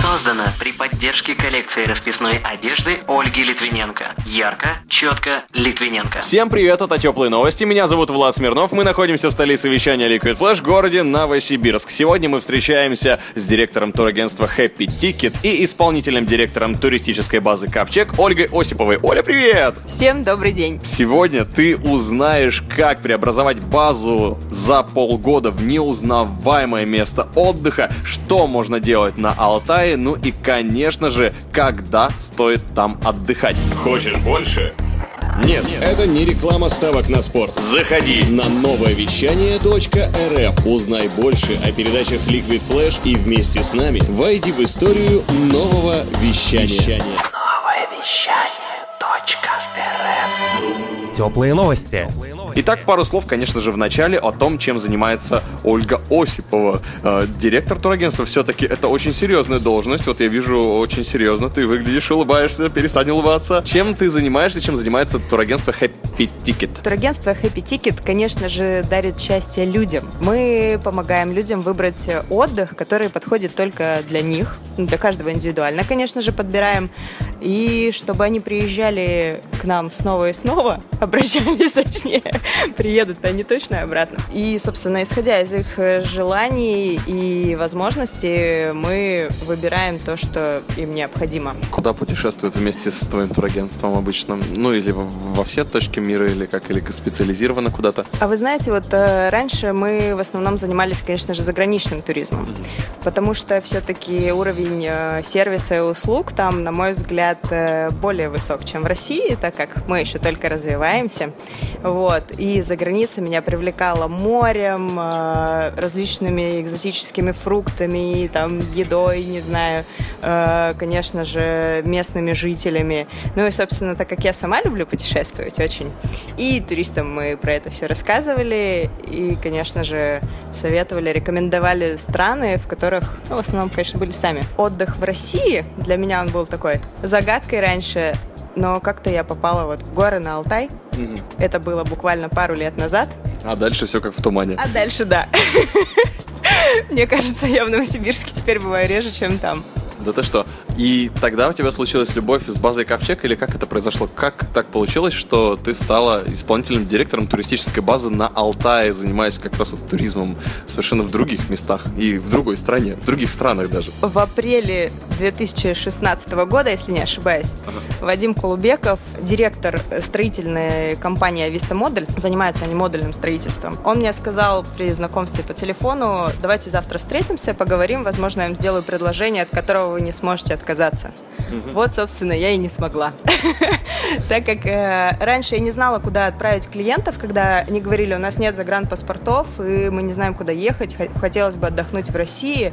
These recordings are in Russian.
Создано при поддержке коллекции расписной одежды Ольги Литвиненко. Ярко, четко, Литвиненко. Всем привет, это Теплые новости. Меня зовут Влад Смирнов. Мы находимся в столице вещания Liquid Flash, городе Новосибирск. Сегодня мы встречаемся с директором турагентства Happy Ticket и исполнительным директором туристической базы Ковчег Ольгой Осиповой. Оля, привет! Всем добрый день. Сегодня ты узнаешь, как преобразовать базу за полгода в неузнаваемое место отдыха, что можно делать на Алтае, ну и, конечно же, когда стоит там отдыхать. Хочешь больше? Нет, это не реклама ставок на спорт. Заходи на НовоеВещание.рф. Узнай больше о передачах Liquid Flash и вместе с нами войди в историю нового вещания. НовоеВещание.рф. Теплые новости. Итак, пару слов, конечно же, в начале о том, чем занимается Ольга Осипова. Директор турагентства, все-таки это очень серьезная должность. Вот я вижу, очень серьезно ты выглядишь, улыбаешься, перестань улыбаться. Чем ты занимаешься, чем занимается турагентство Happy Ticket? Турагентство Happy Ticket, конечно же, дарит счастье людям. Мы помогаем людям выбрать отдых, который подходит только для них, для каждого индивидуально, конечно же, подбираем. И чтобы они приезжали к нам снова и снова, обращались, точнее, приедут они точно обратно. И, собственно, исходя из их желаний и возможностей, мы выбираем то, что им необходимо. Куда путешествуют вместе с твоим турагентством обычно? Ну, или во все точки мира, или как, или специализированно куда-то? А вы знаете, вот раньше мы в основном занимались, конечно же, заграничным туризмом, потому что все-таки уровень сервиса и услуг там, на мой взгляд, более высок, чем в России, так как мы еще только развиваемся. Вот. И за границей меня привлекало морем, различными экзотическими фруктами, там, едой, не знаю, конечно же, местными жителями. Ну и, собственно, так как я сама люблю путешествовать очень, и туристам мы про это все рассказывали, и, конечно же, советовали, рекомендовали страны, в которых, ну, в основном, конечно, были сами. Отдых в России, для меня он был такой загадкой раньше, но как-то я попала вот в Горно-Алтай. Это было буквально пару лет назад. А дальше все как в тумане. А дальше, да. Мне кажется, я в Новосибирске теперь бываю реже, чем там. Да ты что? И тогда у тебя случилась любовь с базой Ковчег, или как это произошло? Как так получилось, что ты стала исполнительным директором туристической базы на Алтае, занимаясь как раз вот туризмом совершенно в других местах и в другой стране, в других странах даже? В апреле 2016 года, если не ошибаюсь, Вадим Колубеков, директор строительной компании «Виста-Модуль», занимаются они модульным строительством. Он мне сказал при знакомстве по телефону: давайте завтра встретимся, поговорим, возможно, я им сделаю предложение, от которого вы не сможете отказаться. Вот, собственно, я и не смогла. Так как раньше я не знала, куда отправить клиентов, когда они говорили: у нас нет загранпаспортов, и мы не знаем, куда ехать, хотелось бы отдохнуть в России.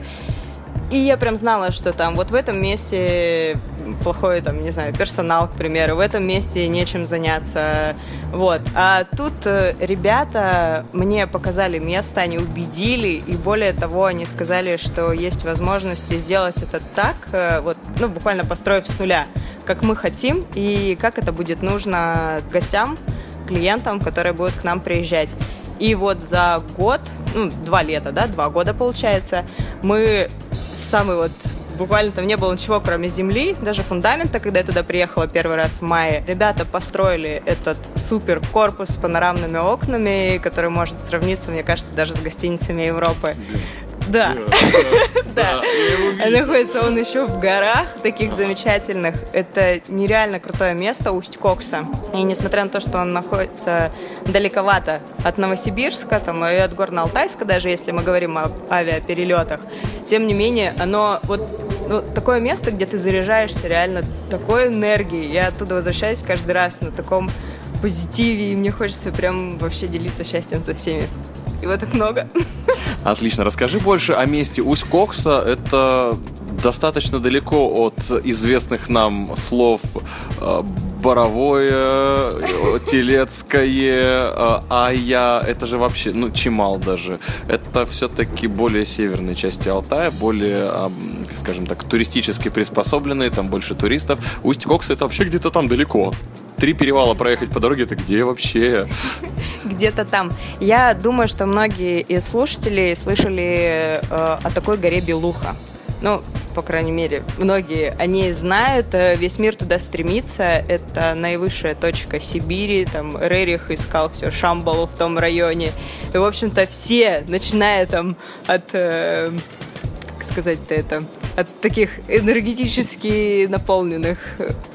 И я прям знала, что там вот в этом месте плохой, там, не знаю, персонал, к примеру, в этом месте нечем заняться. Вот. А тут ребята мне показали место, они убедили, и более того, они сказали, что есть возможности сделать это так, вот, ну, буквально построив с нуля, как мы хотим, и как это будет нужно гостям, клиентам, которые будут к нам приезжать. И вот за год, ну, 2 лета, да, 2 года получается, мы самый вот, буквально там не было ничего, кроме земли, даже фундамента, когда я туда приехала первый раз в мае. Ребята построили этот супер корпус с панорамными окнами, который может сравниться, мне кажется, даже с гостиницами Европы. Да, да. Находится он еще в горах таких замечательных. Это нереально крутое место, Усть-Кокса. И несмотря на то, что он находится далековато от Новосибирска, там, и от Горно-Алтайска, даже если мы говорим о авиаперелетах, тем не менее, оно вот, ну, такое место, где ты заряжаешься реально такой энергией. Я оттуда возвращаюсь каждый раз на таком позитиве, и мне хочется прям вообще делиться счастьем со всеми. Его так много. Отлично. Расскажи больше о месте Усть-Кокса. Это достаточно далеко от известных нам слов Боровое, Телецкое, Ая, это же вообще, ну, Чимал даже. Это все-таки более северные части Алтая, более, скажем так, туристически приспособленные, там больше туристов. Усть-Кокса — это вообще где-то там далеко. 3 перевала проехать по дороге, это где вообще? Где-то там. Я думаю, что многие из слушателей слышали о такой горе Белуха. Ну, по крайней мере, многие о ней знают. Весь мир туда стремится. Это наивысшая точка Сибири. Там Рерих искал все, Шамбалу в том районе. И, в общем-то, все, начиная там от... как сказать-то это... от таких энергетически наполненных,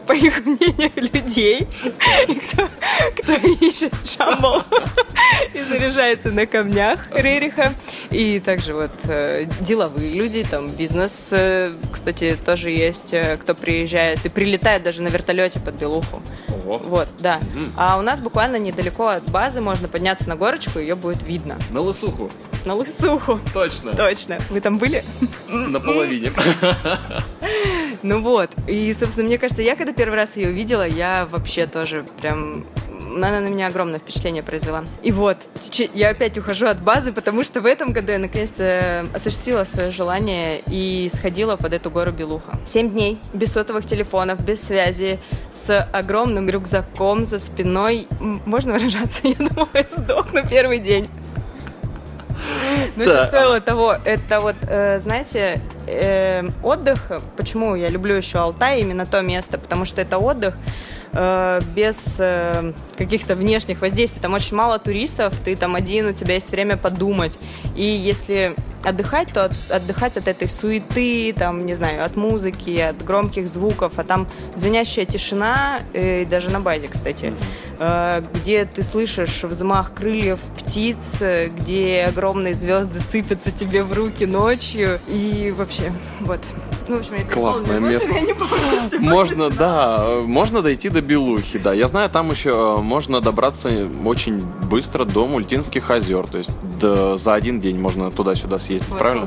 по их мнению, людей, кто ищет Шамбал и заряжается на камнях Рериха. И также вот деловые люди, там бизнес, кстати, тоже есть, кто приезжает и прилетает даже на вертолете под Белуху. Ого. Вот, да. А у нас буквально недалеко от базы можно подняться на горочку, ее будет видно. На Лысуху. На Лысуху. Точно. Точно. Вы там были? На половине. Ну вот. И, собственно, мне кажется, я когда первый раз ее увидела, я вообще тоже прям... Она на меня огромное впечатление произвела. И вот, я опять ухожу от базы, потому что в этом году я наконец-то осуществила свое желание и сходила под эту гору Белуха. 7 дней, без сотовых телефонов, без связи, с огромным рюкзаком за спиной. Можно выражаться? Я думала, я сдохну первый день. Ну, да. Это стоило того. Это вот, знаете, отдых, почему я люблю еще Алтай, именно то место, потому что это отдых без каких-то внешних воздействий. Там очень мало туристов, ты там один, у тебя есть время подумать. И если отдыхать, то отдыхать от этой суеты, там, не знаю, от музыки, от громких звуков, а там звенящая тишина, даже на базе, кстати, где ты слышишь взмах крыльев птиц, где огромные звезды сыпятся тебе в руки ночью. И вообще, вот. Ну, в общем, это классное место. Я не помню, что можно, да, можно дойти до Белухи, да. Я знаю, там еще можно добраться очень быстро до Мультинских озер. То есть за один день можно туда-сюда съездить, правильно?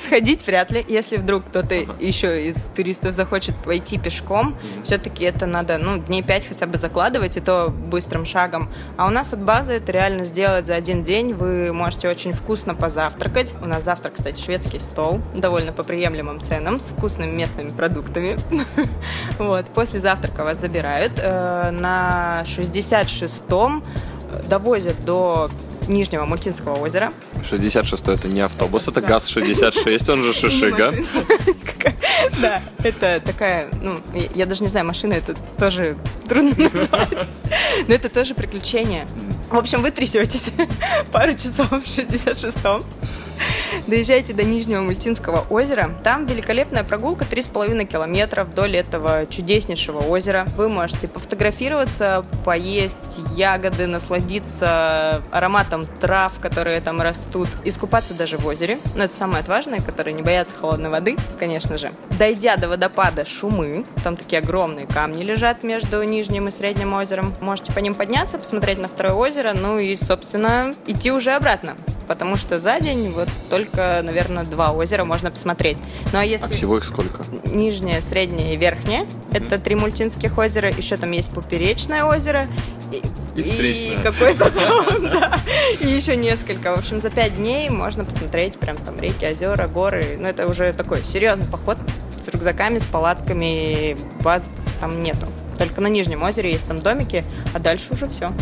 Сходить вряд ли, если вдруг кто-то еще из туристов захочет пойти пешком. Все-таки это надо, ну, дней 5 хотя бы закладывать, и то быстрым шагом. А у нас от базы это реально сделать за один день. Вы можете очень вкусно позавтракать. У нас завтрак, кстати, шведский стол, довольно по приемлемым ценам, с вкусными местными продуктами. Вот. После завтрака вас забирают. На 66-м довозят до... Нижнего Мультинского озера. 66-й — это не автобус, это ГАЗ-66, он же Шишига. Да, это такая, ну, я даже не знаю, машина, это тоже трудно назвать. Но это тоже приключение. В общем, вы трясетесь пару часов в 66-м. Доезжаете до Нижнего Мультинского озера. Там великолепная прогулка, 3,5 километра вдоль этого чудеснейшего озера. Вы можете пофотографироваться, поесть ягоды, насладиться ароматом трав, которые там растут, искупаться даже в озере. Но это самые отважные, которые не боятся холодной воды, конечно же. Дойдя до водопада Шумы, там такие огромные камни лежат между Нижним и Средним озером. Можете по ним подняться, посмотреть на второе озеро, ну и, собственно, идти уже обратно. Потому что за день вот только, наверное, 2 озера можно посмотреть. Ну, а если... А всего их сколько? Нижнее, среднее и верхнее. Это 3 Мультинских озера. Еще там есть Поперечное озеро. И какой-то дом, да. И еще несколько. В общем, за 5 дней можно посмотреть прям там реки, озера, горы. Ну, это уже такой серьезный поход с рюкзаками, с палатками. Баз там нету. Только на Нижнем озере есть там домики, а дальше уже все.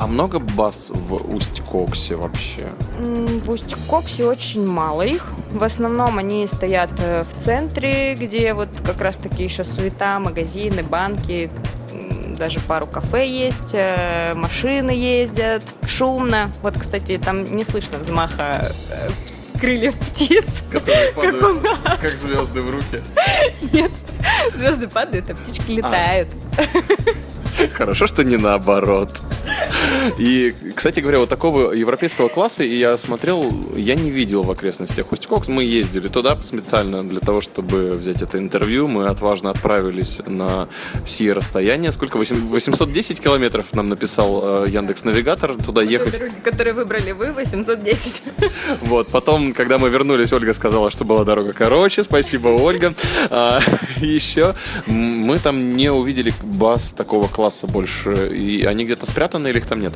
А много баз в Усть-Коксе вообще? В Усть-Коксе очень мало их. В основном они стоят в центре, где вот как раз-таки еще суета, магазины, банки, даже пару кафе есть, машины ездят, шумно. Вот, кстати, там не слышно взмаха крыльев птиц. Которые падают, как звезды в руке. Нет, звезды падают, а птички летают. Хорошо, что не наоборот. И, кстати говоря, вот такого европейского класса я смотрел, я не видел в окрестностях Усть-Кокс. Мы ездили туда специально для того, чтобы взять это интервью. Мы отважно отправились на сие расстояние. Сколько? 810 километров нам написал Яндекс.Навигатор туда ехать. Которые выбрали вы, 810. Вот, потом, когда мы вернулись, Ольга сказала, что была дорога короче. Спасибо, Ольга. Еще мы там не увидели баз такого класса больше. И они где-то спрятаны или их там нет?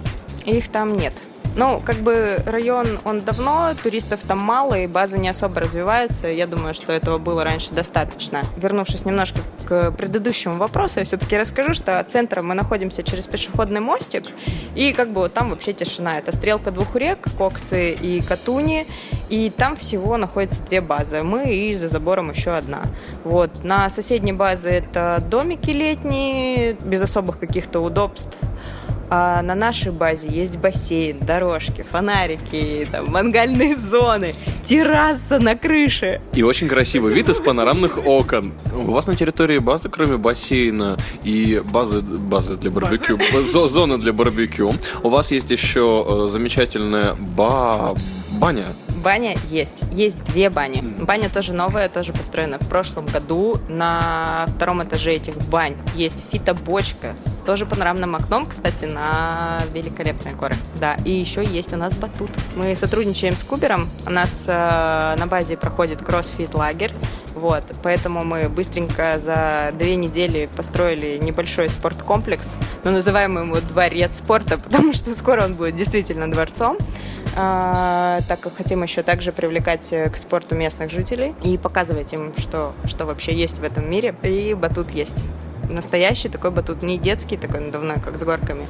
Их там нет. Ну, как бы район, он давно, туристов там мало, и базы не особо развиваются. Я думаю, что этого было раньше достаточно. Вернувшись немножко к предыдущему вопросу, я все-таки расскажу, что от центра мы находимся через пешеходный мостик, и как бы вот там вообще тишина. Это стрелка двух рек, Коксы и Катуни, и там всего находятся две базы. Мы и за забором еще одна. Вот. На соседней базе это домики летние, без особых каких-то удобств. А на нашей базе есть бассейн, дорожки, фонарики, там, мангальные зоны, терраса на крыше. И очень красивый вид из панорамных окон. У вас на территории базы, кроме бассейна и базы для барбекю, зоны для барбекю, у вас есть еще замечательная баня. Баня есть. Есть две бани. Баня тоже новая, тоже построена в прошлом году. На втором этаже этих бань есть фитобочка с тоже панорамным окном, кстати, на великолепные горы. Да, и еще есть у нас батут. Мы сотрудничаем с Кубером. У нас на базе проходит кроссфит-лагерь. Вот, поэтому мы быстренько за 2 недели построили небольшой спорткомплекс, но называем его дворец спорта, потому что скоро он будет действительно дворцом, так как хотим еще также привлекать к спорту местных жителей и показывать им, что вообще есть в этом мире, и батут есть. Настоящий такой батут, не детский такой надувной, как с горками,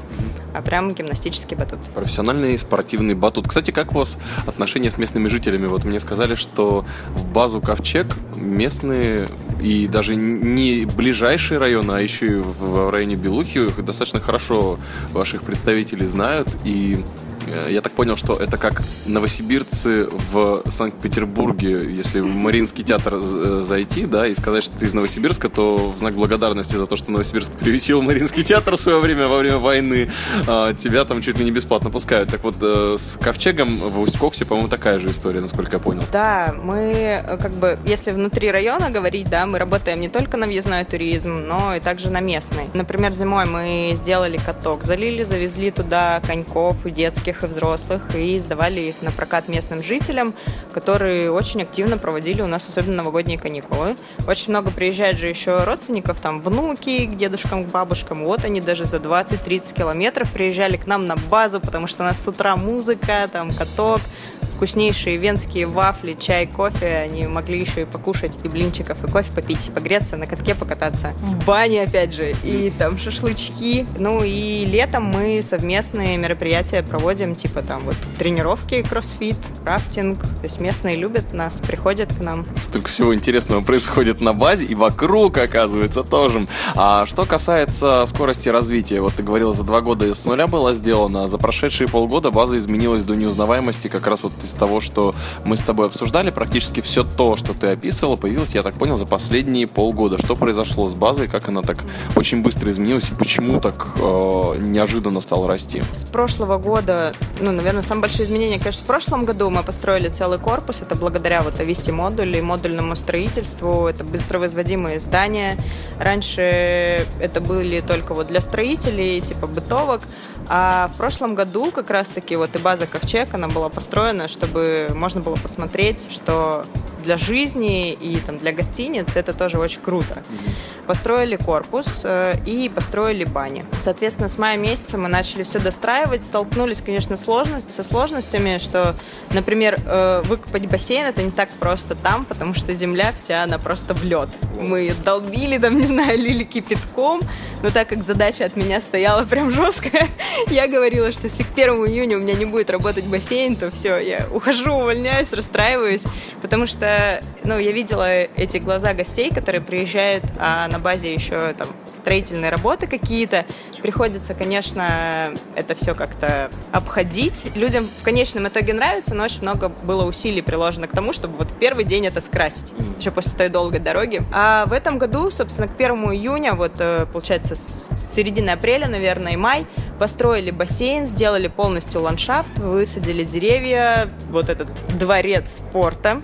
а прям гимнастический батут. Профессиональный спортивный батут. Кстати, как у вас отношения с местными жителями? Вот мне сказали, что в базу Ковчег местные и даже не ближайшие районы, а еще и в районе Белухи достаточно хорошо ваших представителей знают. И я так понял, что это как новосибирцы в Санкт-Петербурге. Если в Мариинский театр зайти, да, и сказать, что ты из Новосибирска, то в знак благодарности за то, что Новосибирск приютил Мариинский театр в свое время, во время войны, тебя там чуть ли не бесплатно пускают. Так вот, с Ковчегом в Усть-Коксе, по-моему, такая же история, насколько я понял. Да, мы как бы, если внутри района говорить, да, мы работаем не только на въездной туризм, но и также на местный. Например, зимой мы сделали каток, залили, завезли туда коньков и детских, и взрослых, и сдавали их на прокат местным жителям, которые очень активно проводили у нас, особенно новогодние каникулы. Очень много приезжает же еще родственников, там внуки к дедушкам, к бабушкам. Вот они даже за 20-30 километров приезжали к нам на базу, потому что у нас с утра музыка, там каток, вкуснейшие венские вафли, чай, кофе. Они могли еще и покушать, и блинчиков, и кофе попить, погреться, на катке покататься. В бане, опять же, и там шашлычки. Ну и летом мы совместные мероприятия проводим, типа там вот тренировки, кроссфит, рафтинг. То есть местные любят нас, приходят к нам. Столько всего интересного происходит на базе и вокруг, оказывается, тоже. А что касается скорости развития, вот ты говорила, за 2 года с нуля было сделано, а за прошедшие полгода база изменилась до неузнаваемости, как раз вот из того, что мы с тобой обсуждали, практически все то, что ты описывала, появилось, я так понял, за последние полгода. Что произошло с базой, как она так очень быстро изменилась и почему так неожиданно стала расти? С прошлого года, ну, наверное, самое большое изменение, конечно, в прошлом году мы построили целый корпус. Это благодаря вот Висте-Модулю и модульному строительству. Это быстровозводимые здания. Раньше это были только вот для строителей, типа бытовок. А в прошлом году как раз-таки вот и база Ковчег, она была построена, чтобы можно было посмотреть, что для жизни и там, для гостиниц это тоже очень круто. Построили корпус и построили бани. Соответственно, с мая месяца мы начали все достраивать, столкнулись, конечно, со сложностями, что, например, выкопать бассейн это не так просто там, потому что земля вся, она просто в лед. Мы ее долбили, там, не знаю, лили кипятком, но так как задача от меня стояла прям жесткая, я говорила, что если к 1 июня у меня не будет работать бассейн, то все, я ухожу, увольняюсь, расстраиваюсь, потому что я видела эти глаза гостей, которые приезжают, а на базе еще там строительные работы какие-то. Приходится, конечно, это все как-то обходить. Людям в конечном итоге нравится, но очень много было усилий приложено к тому, чтобы вот в первый день это скрасить, еще после той долгой дороги. А в этом году, собственно, к 1 июня, вот, получается, с середина апреля, наверное, и май, построили бассейн, сделали полностью ландшафт, высадили деревья, вот этот дворец спорта.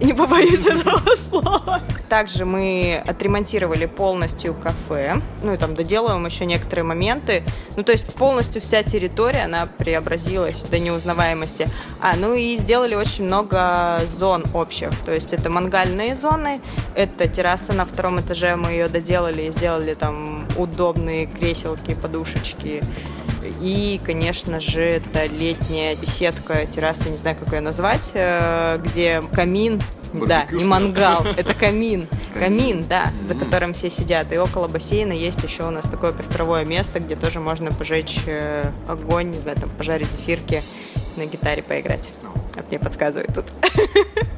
Не побоюсь этого слова. Также мы отремонтировали полностью кафе, ну и там доделываем еще некоторые моменты. Ну то есть полностью вся территория, она преобразилась до неузнаваемости. Ну и сделали очень много зон общих, то есть это мангальные зоны, это терраса на втором этаже, мы ее доделали и сделали там удобные креселки, подушечки. И, конечно же, это летняя беседка, терраса, не знаю, как ее назвать, где камин, барбекю, да, не мангал, это камин, да, за которым все сидят. И около бассейна есть еще у нас такое костровое место, где тоже можно пожечь огонь, не знаю, там пожарить зефирки, на гитаре поиграть. Мне подсказывает тут.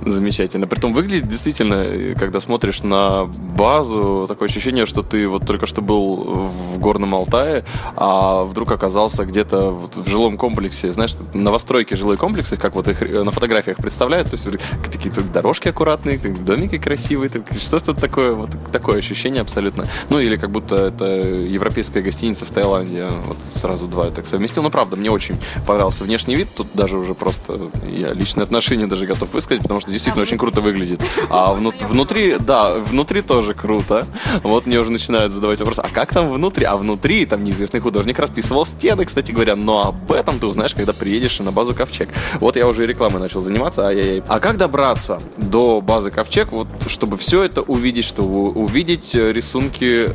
Замечательно. Притом выглядит действительно, когда смотришь на базу, такое ощущение, что ты вот только что был в Горном Алтае, а вдруг оказался где-то в жилом комплексе. Знаешь, новостройки, жилые комплексы, как вот их на фотографиях представляют, то есть такие дорожки аккуратные, домики красивые, что-то такое, вот такое ощущение абсолютно. Ну или как будто это европейская гостиница в Таиланде. Вот сразу два так совместил. Но правда, мне очень понравился внешний вид. Тут даже уже просто я личные отношения даже готов высказать, потому что действительно очень круто выглядит. А внутри тоже круто. Вот мне уже начинают задавать вопрос, а как там внутри? А внутри там неизвестный художник расписывал стены, кстати говоря. Но об этом ты узнаешь, когда приедешь на базу Ковчег. Вот я уже рекламой начал заниматься. А как добраться до базы Ковчег, вот, чтобы все это увидеть, чтобы увидеть рисунки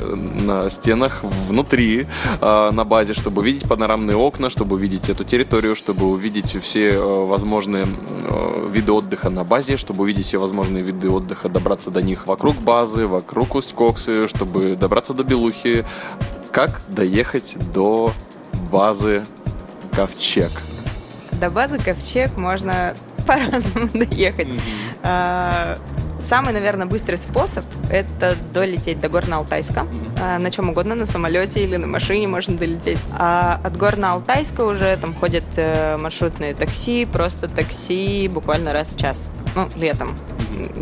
на стенах внутри, на базе, чтобы увидеть панорамные окна, чтобы увидеть эту территорию, чтобы увидеть все возможные виды отдыха на базе, чтобы увидеть все возможные виды отдыха, добраться до них вокруг базы, вокруг Усть-Коксы, чтобы добраться до Белухи. Как доехать до базы Ковчег? До базы Ковчег можно по-разному доехать. Самый, наверное, быстрый способ – это долететь до Горно-Алтайска. На чем угодно, на самолете или на машине можно долететь. А от Горно-Алтайска уже там ходят маршрутные такси, просто такси буквально раз в час. Ну, летом.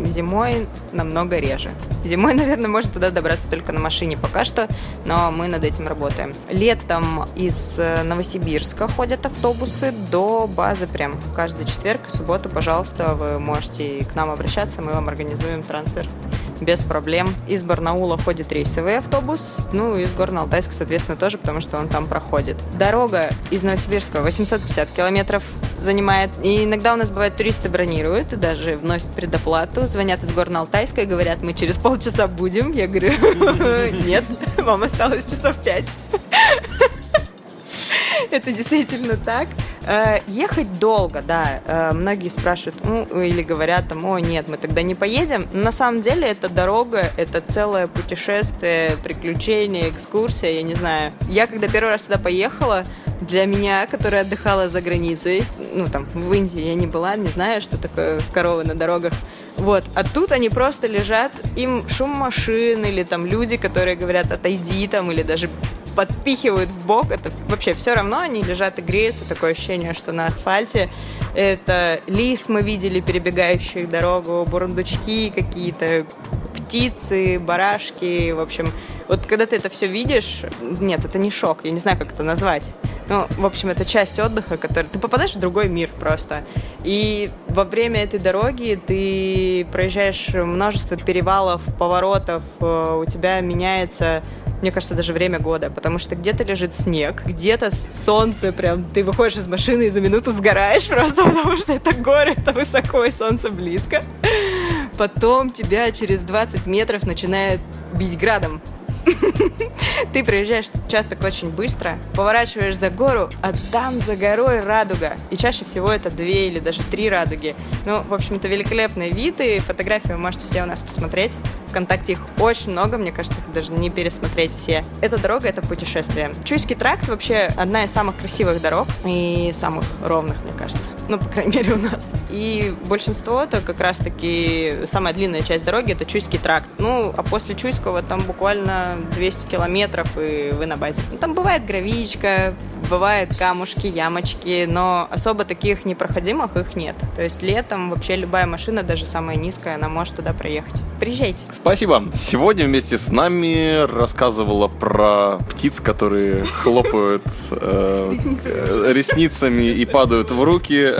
Зимой намного реже. Зимой, наверное, можно туда добраться только на машине пока что, но мы над этим работаем. Летом из Новосибирска ходят автобусы до базы прям каждый четверг и субботу. Пожалуйста, вы можете к нам обращаться, мы вам организуем трансфер без проблем. Из Барнаула ходит рейсовый автобус, ну и из Горно-Алтайска, соответственно, тоже, потому что он там проходит. Дорога из Новосибирска 850 километров занимает. И иногда у нас бывает, туристы бронируют и даже вносят предоплату, звонят из Горно-Алтайска и говорят, мы через полчаса будем. Я говорю, нет, вам осталось часов 5. Это действительно так. Ехать долго, да. Многие спрашивают, или говорят, о, нет, мы тогда не поедем. Но на самом деле это дорога, это целое путешествие, приключение, экскурсия, я не знаю. Я когда первый раз туда поехала, для меня, которая отдыхала за границей, в Индии я не была, не знаю, что такое коровы на дорогах. Вот, а тут они просто лежат, им шум машин или там люди, которые говорят, отойди там, или даже подпихивают в бок, это вообще все равно, они лежат и греются, такое ощущение, что на асфальте. Это лис мы видели, перебегающих дорогу, бурундучки какие-то, птицы, барашки, в общем, вот когда ты это все видишь, нет, это не шок, я не знаю, как это назвать. В общем, это часть отдыха, который... Ты попадаешь в другой мир просто. И во время этой дороги ты проезжаешь множество перевалов, поворотов, у тебя меняется... Мне кажется, даже время года, потому что где-то лежит снег, где-то солнце прям, ты выходишь из машины и за минуту сгораешь просто, потому что это горы, это высоко и солнце близко. Потом тебя через 20 метров начинает бить градом. Ты проезжаешь участок очень быстро, поворачиваешь за гору, а там за горой радуга. И чаще всего это 2 или даже 3 радуги. В общем, это великолепный вид, и фотографии вы можете все у нас посмотреть. Вконтакте их очень много, мне кажется, их даже не пересмотреть все. Эта дорога — это путешествие. Чуйский тракт вообще одна из самых красивых дорог и самых ровных, мне кажется. По крайней мере, у нас. И большинство-то как раз-таки самая длинная часть дороги — это Чуйский тракт. А после Чуйского там буквально 200 километров, и вы на базе. Там бывает гравичка, бывают камушки, ямочки, но особо таких непроходимых их нет. То есть летом вообще любая машина, даже самая низкая, она может туда проехать. Приезжайте. Спасибо. Сегодня вместе с нами рассказывала про птиц, которые хлопают ресницами и падают в руки.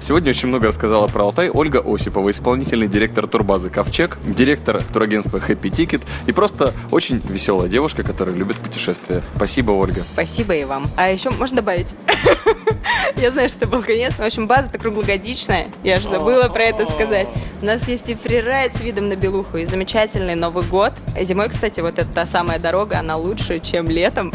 Сегодня очень много рассказала про Алтай Ольга Осипова, исполнительный директор турбазы «Ковчег», директор турагентства Happy Ticket и просто очень веселая девушка, которая любит путешествия. Спасибо, Ольга. Спасибо и вам. А еще можно добавить? Я знаю, что это был конец. В общем, база-то круглогодичная. Я же забыла про это сказать. У нас есть и фрирайд с видом на Белуху, и замечательный Новый год. Зимой, кстати, вот эта самая дорога, она лучше, чем летом.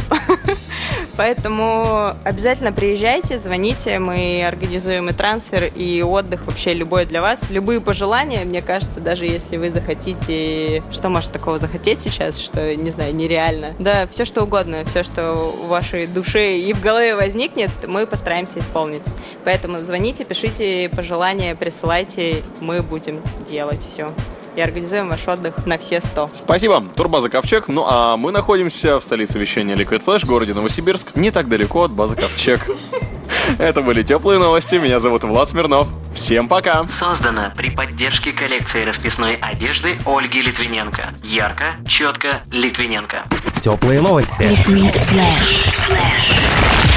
Поэтому обязательно приезжайте, звоните, мы организуем и трансфер, и отдых вообще любой для вас. Любые пожелания, мне кажется, даже если вы захотите, что может такого захотеть сейчас, что, не знаю, нереально. Да, все что угодно, все, что в вашей душе и в голове возникнет, мы постараемся исполнить. Поэтому звоните, пишите пожелания, присылайте, мы будем делать все. И организуем ваш отдых на все 100. Спасибо, турбаза «Ковчег». Ну а мы находимся в столице вещания Liquid Flash, городе Новосибирск, не так далеко от базы «Ковчег». Это были теплые новости. Меня зовут Влад Смирнов. Всем пока. Создано при поддержке коллекции расписной одежды Ольги Литвиненко. Ярко, четко, Литвиненко. Теплые новости. Liquid Flash.